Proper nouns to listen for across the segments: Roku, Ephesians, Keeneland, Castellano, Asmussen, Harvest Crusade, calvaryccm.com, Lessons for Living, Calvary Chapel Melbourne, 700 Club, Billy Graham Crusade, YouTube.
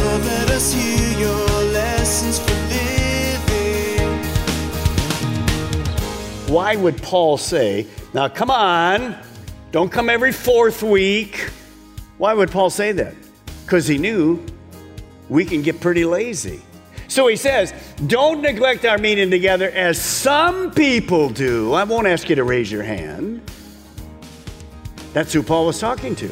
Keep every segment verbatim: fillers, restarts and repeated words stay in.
Lord, let us hear your lessons for living. Why would Paul say, now come on, don't come every fourth week? Why would Paul say that? Because he knew we can get pretty lazy. So he says, don't neglect our meeting together as some people do. I won't ask you to raise your hand. That's who Paul was talking to.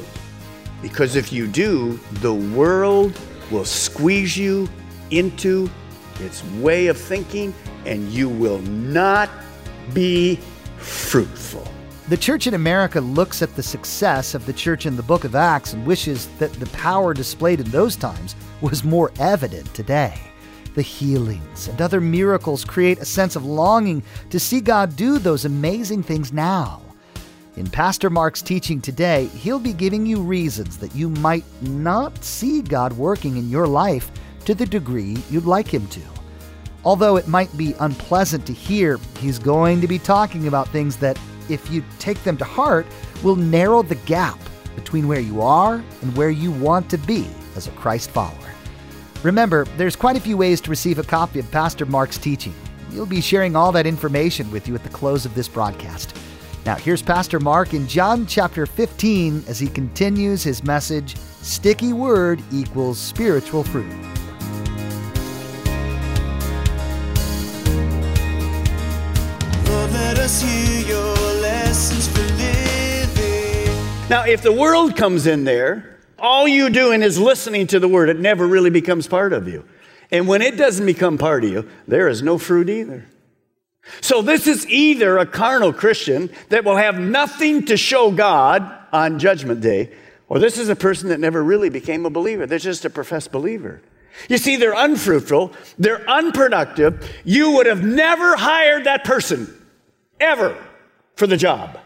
Because if you do, the world will squeeze you into its way of thinking and you will not be fruitful. The church in America looks at the success of the church in the book of Acts and wishes that the power displayed in those times was more evident today. The healings and other miracles create a sense of longing to see God do those amazing things now. In Pastor Mark's teaching today, he'll be giving you reasons that you might not see God working in your life to the degree you'd like him to. Although it might be unpleasant to hear, he's going to be talking about things that, if you take them to heart, will narrow the gap between where you are and where you want to be as a Christ follower. Remember, there's quite a few ways to receive a copy of Pastor Mark's teaching. He'll be sharing all that information with you at the close of this broadcast. Now, here's Pastor Mark in John chapter fifteen as he continues his message, Sticky Word Equals Spiritual Fruit. Lord, let us hear your Now, if the world comes in there, all you doing is listening to the word. It never really becomes part of you. And when it doesn't become part of you, there is no fruit either. So this is either a carnal Christian that will have nothing to show God on Judgment Day, or this is a person that never really became a believer. They're just a professed believer. You see, they're unfruitful. They're unproductive. You would have never hired that person, ever, for the job.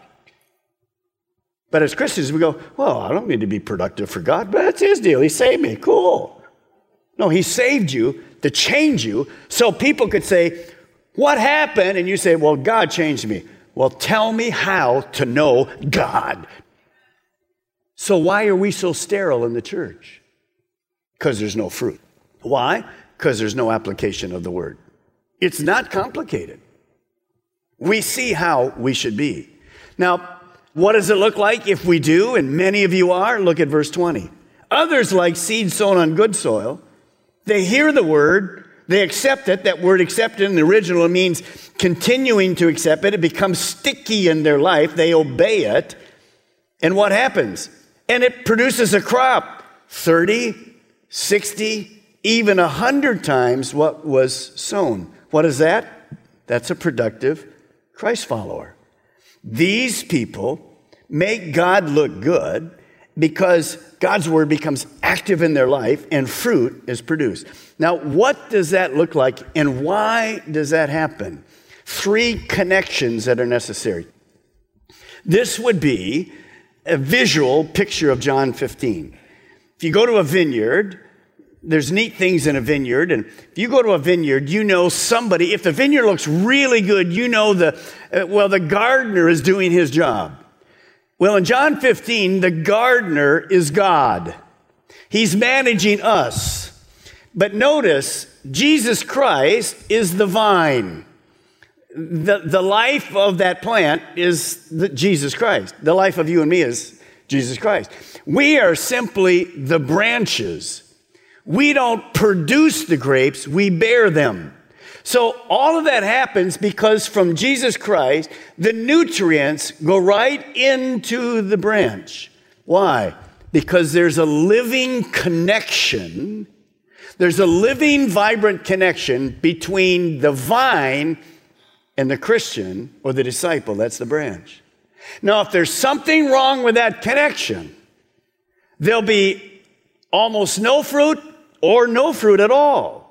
But as Christians, we go, well, I don't need to be productive for God, but that's his deal. He saved me. Cool. No, he saved you to change you so people could say, what happened? And you say, well, God changed me. Well, tell me how to know God. So why are we so sterile in the church? Because there's no fruit. Why? Because there's no application of the word. It's not complicated. We see how we should be. Now, what does it look like if we do? And many of you are. Look at verse twenty. Others, like seed sown on good soil, they hear the word, they accept it. That word accepted in the original means continuing to accept it. It becomes sticky in their life. They obey it. And what happens? And it produces a crop thirty, sixty, even one hundred times what was sown. What is that? That's a productive Christ follower. These people make God look good because God's word becomes active in their life and fruit is produced. Now, what does that look like and why does that happen? Three connections that are necessary. This would be a visual picture of John fifteen. If you go to a vineyard, there's neat things in a vineyard, and if you go to a vineyard, you know somebody. If the vineyard looks really good, you know the, well, the gardener is doing his job. Well, in John fifteen, the gardener is God. He's managing us. But notice, Jesus Christ is the vine. The, the life of that plant is the, Jesus Christ. The life of you and me is Jesus Christ. We are simply the branches. We don't produce the grapes, we bear them. So all of that happens because from Jesus Christ, the nutrients go right into the branch. Why? Because there's a living connection. There's a living, vibrant connection between the vine and the Christian or the disciple, that's the branch. Now, if there's something wrong with that connection, there'll be almost no fruit or no fruit at all.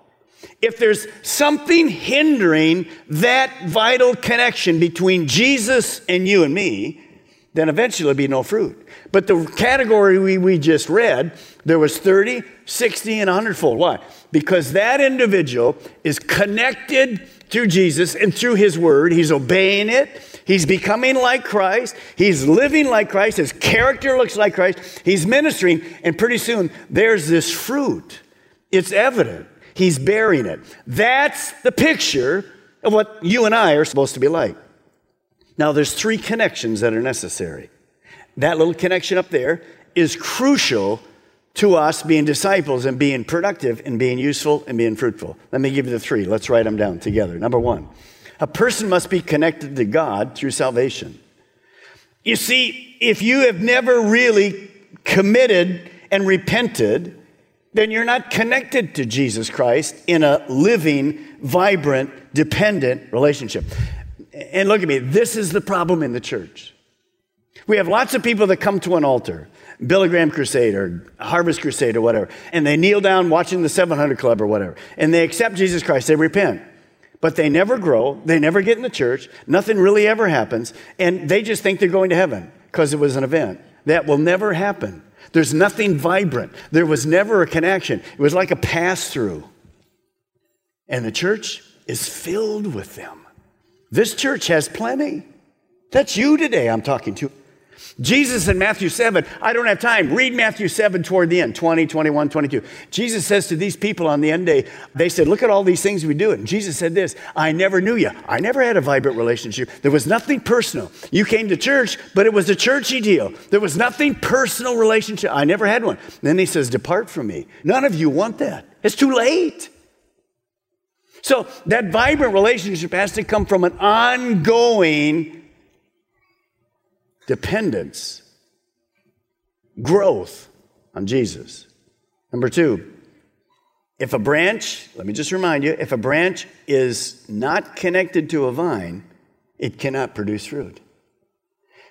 If there's something hindering that vital connection between Jesus and you and me, then eventually there'll be no fruit. But the category we, we just read, there was thirty, sixty, and a hundredfold. Why? Because that individual is connected through Jesus and through his word. He's obeying it. He's becoming like Christ. He's living like Christ. His character looks like Christ. He's ministering. And pretty soon, there's this fruit. It's evident. He's bearing it. That's the picture of what you and I are supposed to be like. Now, there's three connections that are necessary. That little connection up there is crucial to us being disciples and being productive and being useful and being fruitful. Let me give you the three. Let's write them down together. Number one, a person must be connected to God through salvation. You see, if you have never really committed and repented, then you're not connected to Jesus Christ in a living, vibrant, dependent relationship. And look at me, this is the problem in the church. We have lots of people that come to an altar, Billy Graham Crusade or Harvest Crusade or whatever, and they kneel down watching the seven hundred club or whatever, and they accept Jesus Christ, they repent, but they never grow, they never get in the church, nothing really ever happens, and they just think they're going to heaven because it was an event. That will never happen. There's nothing vibrant. There was never a connection. It was like a pass-through, and the church is filled with them. This church has plenty. That's you today I'm talking to. Jesus in Matthew seven, I don't have time. Read Matthew seven toward the end, twenty, twenty-one, twenty-two. Jesus says to these people on the end day, they said, look at all these things we do. And Jesus said this, I never knew you. I never had a vibrant relationship. There was nothing personal. You came to church, but it was a churchy deal. There was nothing personal relationship. I never had one. And then he says, depart from me. None of you want that. It's too late. So that vibrant relationship has to come from an ongoing dependence, growth on Jesus. Number two, if a branch, let me just remind you, if a branch is not connected to a vine, it cannot produce fruit.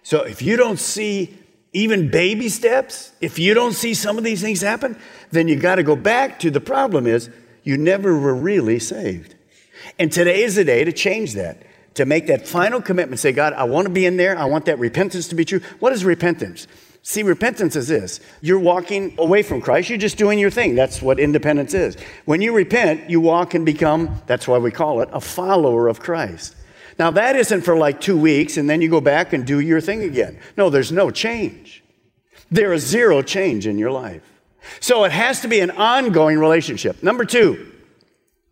So if you don't see even baby steps, if you don't see some of these things happen, then you got to go back to the problem is, you never were really saved. And today is the day to change that, to make that final commitment. Say, God, I want to be in there. I want that repentance to be true. What is repentance? See, repentance is this. You're walking away from Christ. You're just doing your thing. That's what independence is. When you repent, you walk and become, that's why we call it, a follower of Christ. Now, that isn't for like two weeks, and then you go back and do your thing again. No, there's no change. There is zero change in your life. So it has to be an ongoing relationship. Number two,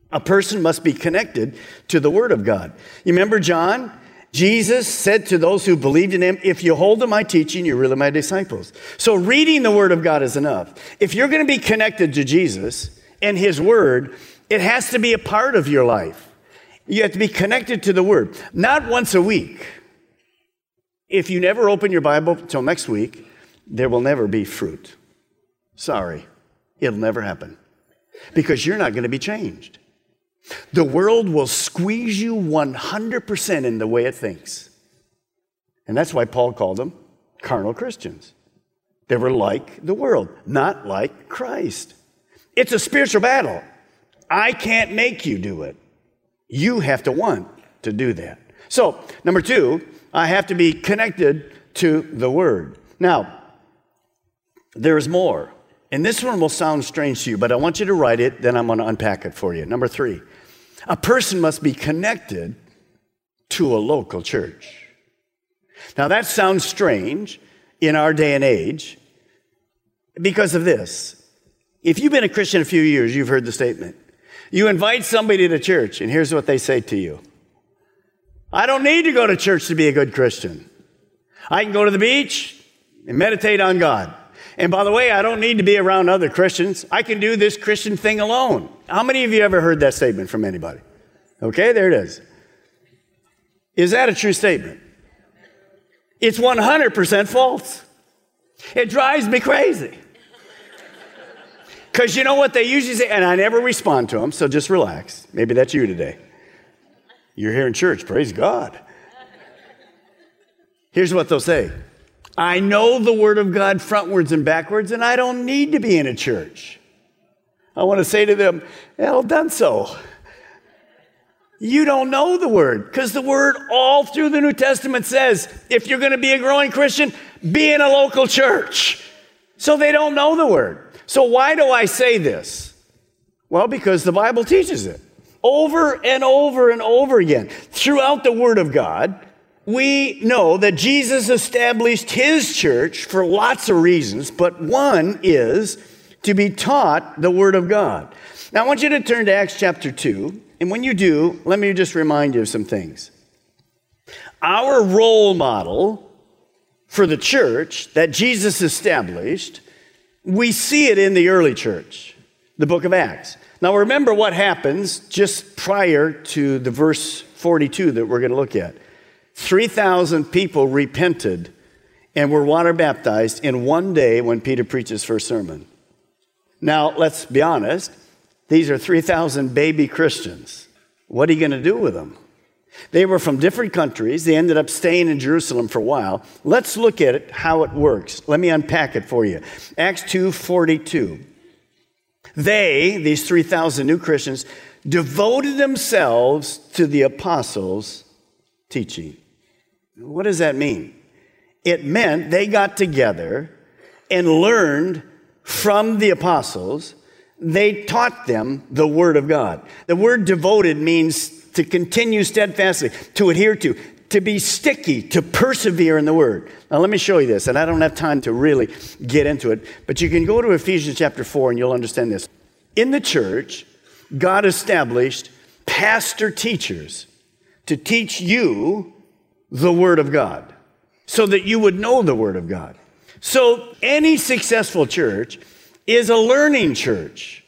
a person must be connected to the Word of God. You remember John? Jesus said to those who believed in him, if you hold to my teaching, you're really my disciples. So reading the Word of God is enough. If you're going to be connected to Jesus and his Word, it has to be a part of your life. You have to be connected to the Word. Not once a week. If you never open your Bible until next week, there will never be fruit. Sorry, it'll never happen because you're not going to be changed. The world will squeeze you one hundred percent in the way it thinks. And that's why Paul called them carnal Christians. They were like the world, not like Christ. It's a spiritual battle. I can't make you do it. You have to want to do that. So, number two, I have to be connected to the Word. Now, there is more. And this one will sound strange to you, but I want you to write it, then I'm going to unpack it for you. Number three, a person must be connected to a local church. Now, that sounds strange in our day and age because of this. If you've been a Christian a few years, you've heard the statement. You invite somebody to church, and here's what they say to you. I don't need to go to church to be a good Christian. I can go to the beach and meditate on God. And by the way, I don't need to be around other Christians. I can do this Christian thing alone. How many of you ever heard that statement from anybody? Okay, there it is. Is that a true statement? It's one hundred percent false. It drives me crazy. Because you know what they usually say, and I never respond to them, so just relax. Maybe that's you today. You're here in church. Praise God. Here's what they'll say. I know the Word of God frontwards and backwards, and I don't need to be in a church. I want to say to them, well done so. You don't know the Word, because the Word all through the New Testament says, if you're going to be a growing Christian, be in a local church. So they don't know the Word. So why do I say this? Well, because the Bible teaches it. Over and over and over again, throughout the Word of God, we know that Jesus established his church for lots of reasons, but one is to be taught the Word of God. Now, I want you to turn to Acts chapter two. And when you do, let me just remind you of some things. Our role model for the church that Jesus established, we see it in the early church, the book of Acts. Now, remember what happens just prior to the verse forty-two that we're going to look at. three thousand people repented and were water baptized in one day when Peter preached his first sermon. Now, let's be honest. These are three thousand baby Christians. What are you going to do with them? They were from different countries. They ended up staying in Jerusalem for a while. Let's look at it, how it works. Let me unpack it for you. Acts two forty-two. They, these three thousand new Christians, devoted themselves to the apostles' teaching. What does that mean? It meant they got together and learned from the apostles. They taught them the Word of God. The word devoted means to continue steadfastly, to adhere to, to be sticky, to persevere in the Word. Now, let me show you this, and I don't have time to really get into it, but you can go to Ephesians chapter four and you'll understand this. In the church, God established pastor teachers to teach you the Word of God so that you would know the Word of God. So any successful church is a learning church.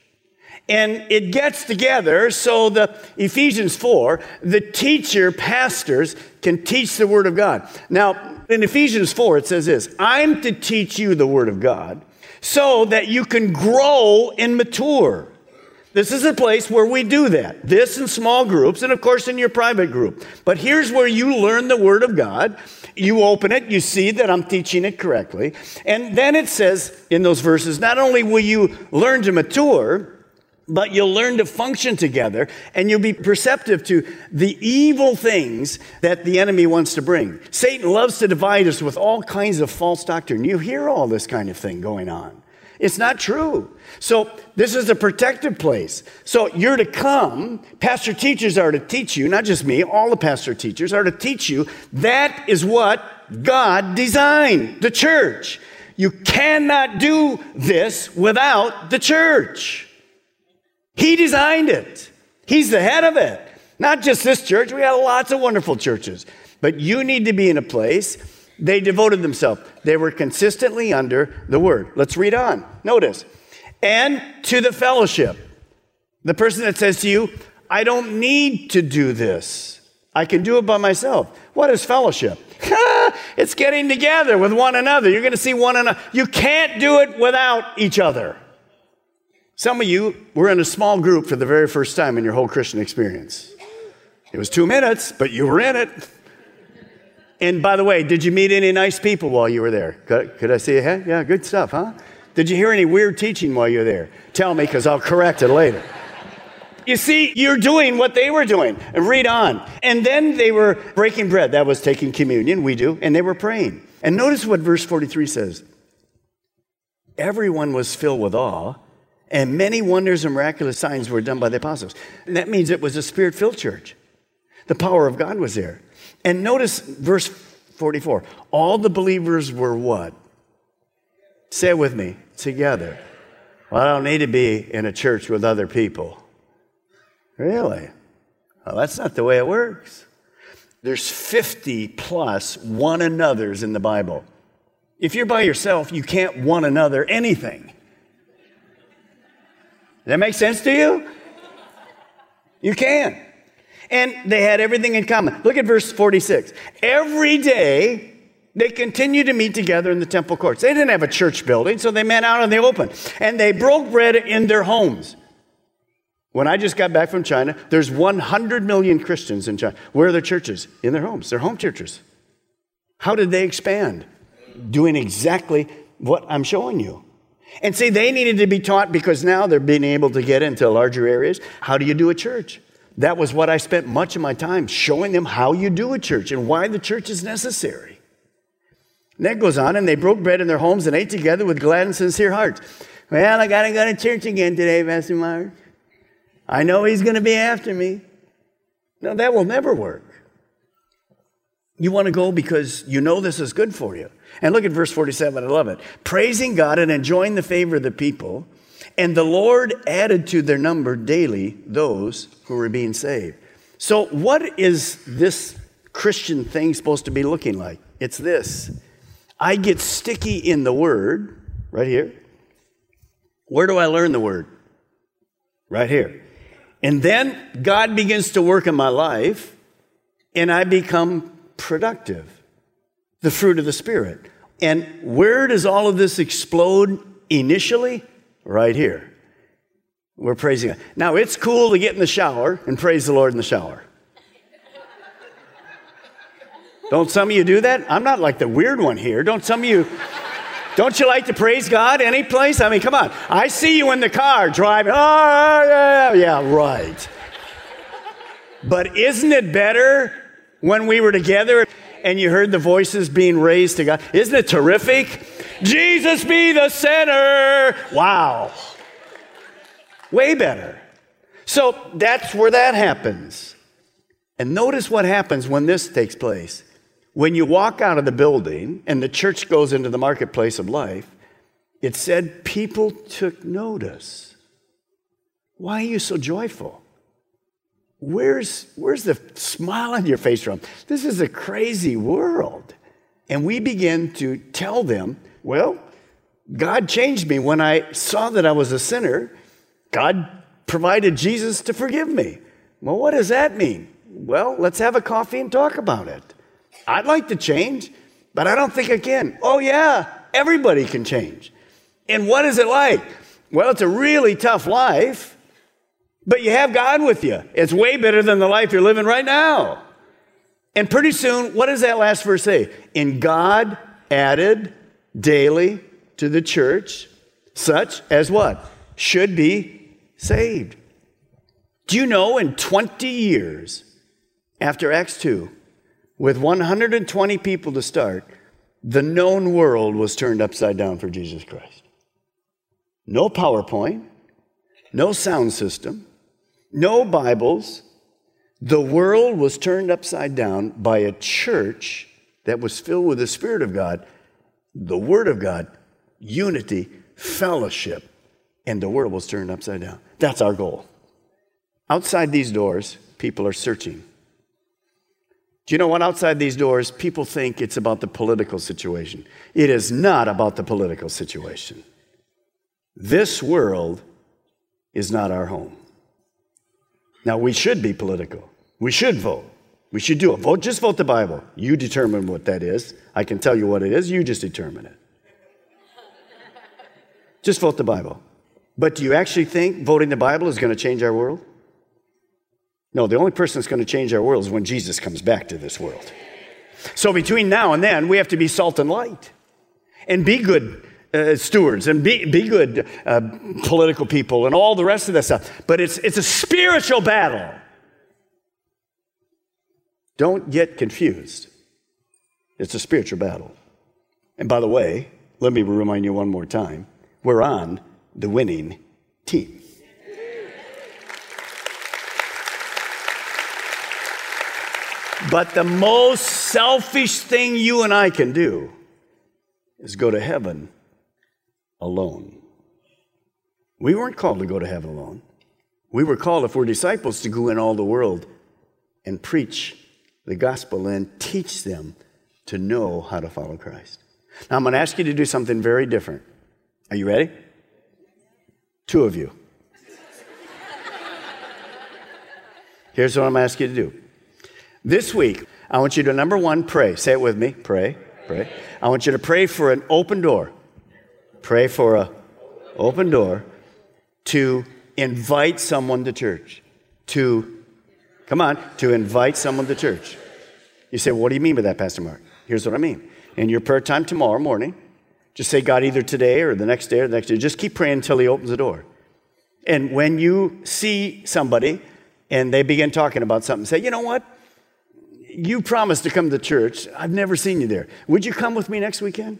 And it gets together so the Ephesians four, the teacher, pastors, can teach the Word of God. Now, in Ephesians four, it says this, I'm to teach you the Word of God so that you can grow and mature. This is a place where we do that. This in small groups and, of course, in your private group. But here's where you learn the Word of God. You open it, you see that I'm teaching it correctly. And then it says in those verses, not only will you learn to mature, but you'll learn to function together and you'll be perceptive to the evil things that the enemy wants to bring. Satan loves to divide us with all kinds of false doctrine. You hear all this kind of thing going on. It's not true. So this is a protective place. So you're to come. Pastor teachers are to teach you, not just me, all the pastor teachers are to teach you. That is what God designed, the church. You cannot do this without the church. He designed it. He's the head of it. Not just this church. We have lots of wonderful churches. But you need to be in a place. They devoted themselves. They were consistently under the Word. Let's read on. Notice. And to the fellowship. The person that says to you, I don't need to do this. I can do it by myself. What is fellowship? It's getting together with one another. You're going to see one another. You can't do it without each other. Some of you were in a small group for the very first time in your whole Christian experience. It was two minutes, but you were in it. And by the way, did you meet any nice people while you were there? Could, could I see a head? Yeah, good stuff, huh? Did you hear any weird teaching while you were there? Tell me, because I'll correct it later. You see, you're doing what they were doing. Read on. And then they were breaking bread. That was taking communion. We do. And they were praying. And notice what verse forty-three says. Everyone was filled with awe, and many wonders and miraculous signs were done by the apostles. And that means it was a Spirit-filled church. The power of God was there. And notice verse forty-four. All the believers were what? Say it with me. Together. Well, I don't need to be in a church with other people. Really? Well, that's not the way it works. There's fifty plus one another's in the Bible. If you're by yourself, you can't one another anything. Does that make sense to you? You can. And they had everything in common. Look at verse forty-six. Every day, they continued to meet together in the temple courts. They didn't have a church building, so they met out in the open. And they broke bread in their homes. When I just got back from China, there's one hundred million Christians in China. Where are their churches? In their homes. They're home churches. How did they expand? Doing exactly what I'm showing you. And see, they needed to be taught because now they're being able to get into larger areas. How do you do a church? That was what I spent much of my time showing them, how you do a church and why the church is necessary. And that goes on, and they broke bread in their homes and ate together with glad and sincere hearts. Well, I got to go to church again today, Pastor Myers. I know he's going to be after me. No, that will never work. You want to go because you know this is good for you. And look at verse forty-seven. I love it. Praising God and enjoying the favor of the people. And the Lord added to their number daily those who were being saved. So what is this Christian thing supposed to be looking like? It's this. I get sticky in the Word, right here. Where do I learn the Word? Right here. And then God begins to work in my life, and I become productive, the fruit of the Spirit. And where does all of this explode initially? Right here. We're praising God. Now, it's cool to get in the shower and praise the Lord in the shower. Don't some of you do that? I'm not like the weird one here. Don't some of you... Don't you like to praise God any place? I mean, come on. I see you in the car driving. Oh, yeah, yeah, right. But isn't it better when we were together and you heard the voices being raised to God? Isn't it terrific? Jesus be the center. Wow. Way better. So that's where that happens. And notice what happens when this takes place. When you walk out of the building and the church goes into the marketplace of life, it said people took notice. Why are you so joyful? Where's, where's the smile on your face from? This is a crazy world. And we begin to tell them, well, God changed me when I saw that I was a sinner. God provided Jesus to forgive me. Well, what does that mean? Well, let's have a coffee and talk about it. I'd like to change, but I don't think I can. Oh, yeah, everybody can change. And what is it like? Well, it's a really tough life, but you have God with you. It's way better than the life you're living right now. And pretty soon, what does that last verse say? And God added daily to the church such as what? Should be saved. Do you know in twenty years after Acts two, with one hundred twenty people to start, the known world was turned upside down for Jesus Christ. No PowerPoint, no sound system, no Bibles. The world was turned upside down by a church that was filled with the Spirit of God, the Word of God, unity, fellowship, and the world was turned upside down. That's our goal. Outside these doors, people are searching. Do you know what? Outside these doors, people think it's about the political situation. It is not about the political situation. This world is not our home. Now, we should be political. We should vote. We should do it. Vote, just vote the Bible. You determine what that is. I can tell you what it is. You just determine it. Just vote the Bible. But do you actually think voting the Bible is going to change our world? No, the only person that's going to change our world is when Jesus comes back to this world. So between now and then, we have to be salt and light and be good uh, stewards and be, be good uh, political people and all the rest of that stuff. But it's, it's a spiritual battle. Don't get confused. It's a spiritual battle. And by the way, let me remind you one more time, we're on the winning team. But the most selfish thing you and I can do is go to heaven alone. We weren't called to go to heaven alone. We were called, if we're disciples, to go in all the world and preach the gospel and teach them to know how to follow Christ. Now, I'm going to ask you to do something very different. Are you ready? Two of you. Here's what I'm going to ask you to do. This week, I want you to, number one, pray. Say it with me. Pray. Pray. I want you to pray for an open door. Pray for an open door to invite someone to church. To, come on, to invite someone to church. You say, what do you mean by that, Pastor Mark? Here's what I mean. In your prayer time tomorrow morning, just say, God, either today or the next day or the next day. Just keep praying until he opens the door. And when you see somebody and they begin talking about something, say, you know what? You promised to come to church. I've never seen you there. Would you come with me next weekend?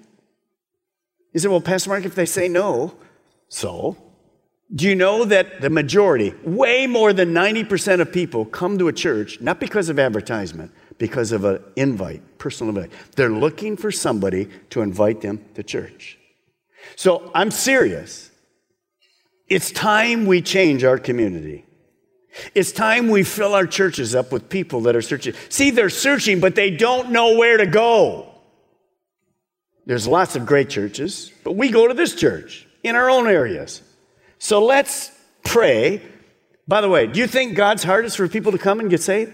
You say, well, Pastor Mark, if they say no, so? Do you know that the majority, way more than ninety percent of people come to a church, not because of advertisement, because of an invite, personal invite. They're looking for somebody to invite them to church. So I'm serious. It's time we change our community. It's time we fill our churches up with people that are searching. See, they're searching, but they don't know where to go. There's lots of great churches, but we go to this church in our own areas. So let's pray. By the way, do you think God's heart is for people to come and get saved?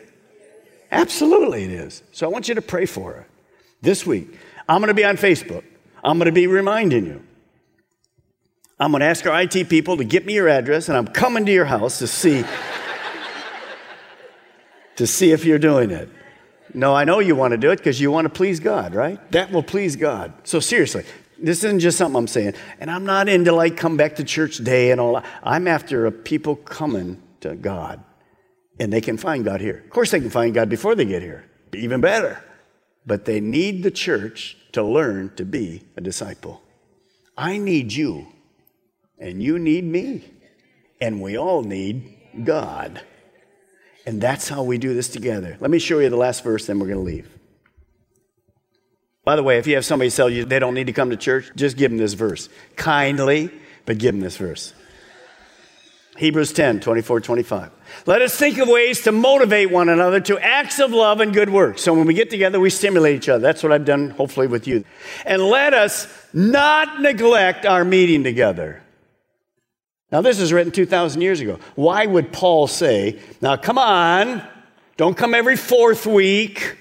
Absolutely it is. So I want you to pray for it. This week, I'm going to be on Facebook. I'm going to be reminding you. I'm going to ask our I T people to get me your address, and I'm coming to your house to see, to see if you're doing it. No, I know you want to do it because you want to please God, right? That will please God. So seriously, this isn't just something I'm saying. And I'm not into like come back to church day and all that. I'm after a people coming to God. And they can find God here. Of course they can find God before they get here. Even better. But they need the church to learn to be a disciple. I need you. And you need me. And we all need God. And that's how we do this together. Let me show you the last verse, then we're going to leave. By the way, if you have somebody tell you they don't need to come to church, just give them this verse. Kindly, but give them this verse. Hebrews ten, twenty-four, twenty-five. Let us think of ways to motivate one another to acts of love and good works. So when we get together, we stimulate each other. That's what I've done, hopefully, with you. And let us not neglect our meeting together. Now, this is written two thousand years ago. Why would Paul say, now, come on, don't come every fourth week?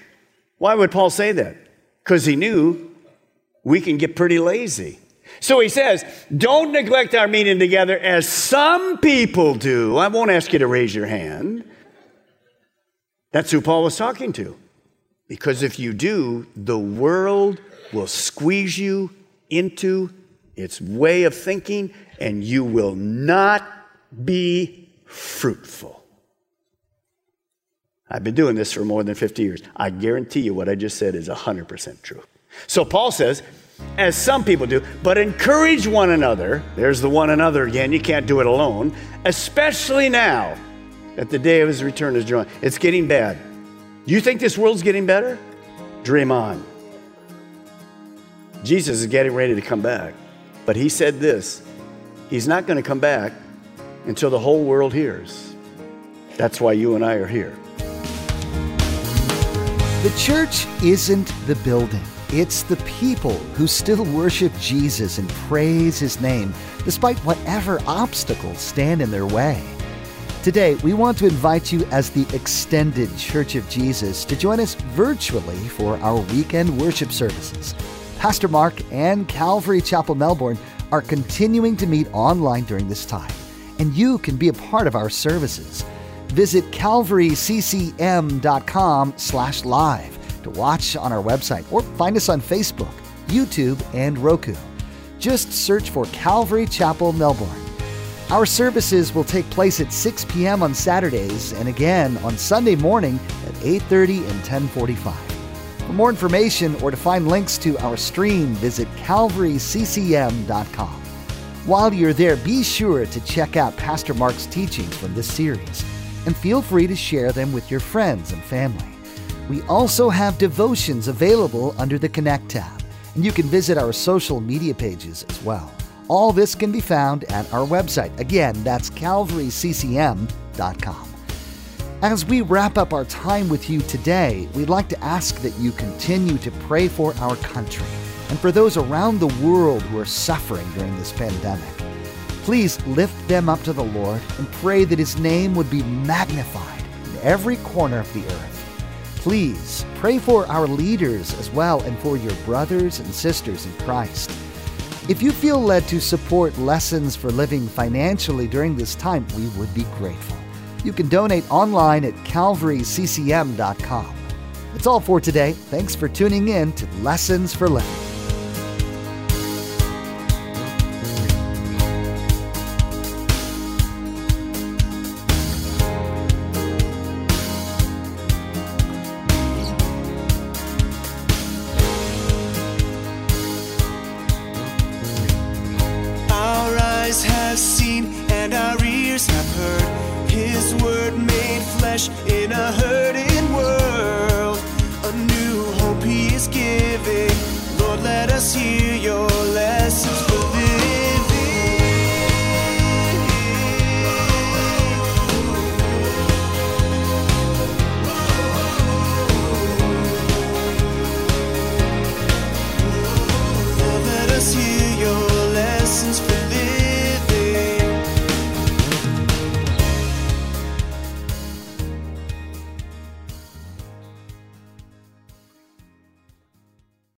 Why would Paul say that? Because he knew we can get pretty lazy. So he says, don't neglect our meeting together as some people do. I won't ask you to raise your hand. That's who Paul was talking to. Because if you do, the world will squeeze you into its way of thinking, and you will not be fruitful. I've been doing this for more than fifty years. I guarantee you what I just said is one hundred percent true. So Paul says, as some people do, but encourage one another. There's the one another again. You can't do it alone, especially now that the day of his return is drawing. It's getting bad. Do you think this world's getting better? Dream on. Jesus is getting ready to come back. But he said this, he's not going to come back until the whole world hears. That's why you and I are here. The church isn't the building. It's the people who still worship Jesus and praise his name, despite whatever obstacles stand in their way. Today, we want to invite you as the extended Church of Jesus to join us virtually for our weekend worship services. Pastor Mark and Calvary Chapel Melbourne are continuing to meet online during this time, and you can be a part of our services. Visit calvary c c m dot com slash live to watch on our website or find us on Facebook, YouTube, and Roku. Just search for Calvary Chapel Melbourne. Our services will take place at six p.m. on Saturdays and again on Sunday morning at eight thirty and ten forty-five. For more information or to find links to our stream, visit calvary c c m dot com. While you're there, be sure to check out Pastor Mark's teachings from this series, and feel free to share them with your friends and family. We also have devotions available under the Connect tab, and you can visit our social media pages as well. All this can be found at our website. Again, that's calvary c c m dot com. As we wrap up our time with you today, we'd like to ask that you continue to pray for our country and for those around the world who are suffering during this pandemic. Please lift them up to the Lord and pray that his name would be magnified in every corner of the earth. Please pray for our leaders as well and for your brothers and sisters in Christ. If you feel led to support Lessons for Living financially during this time, we would be grateful. You can donate online at calvary c c m dot com. That's all for today. Thanks for tuning in to Lessons for Living. Have seen and our ears have heard His word made flesh in a herd.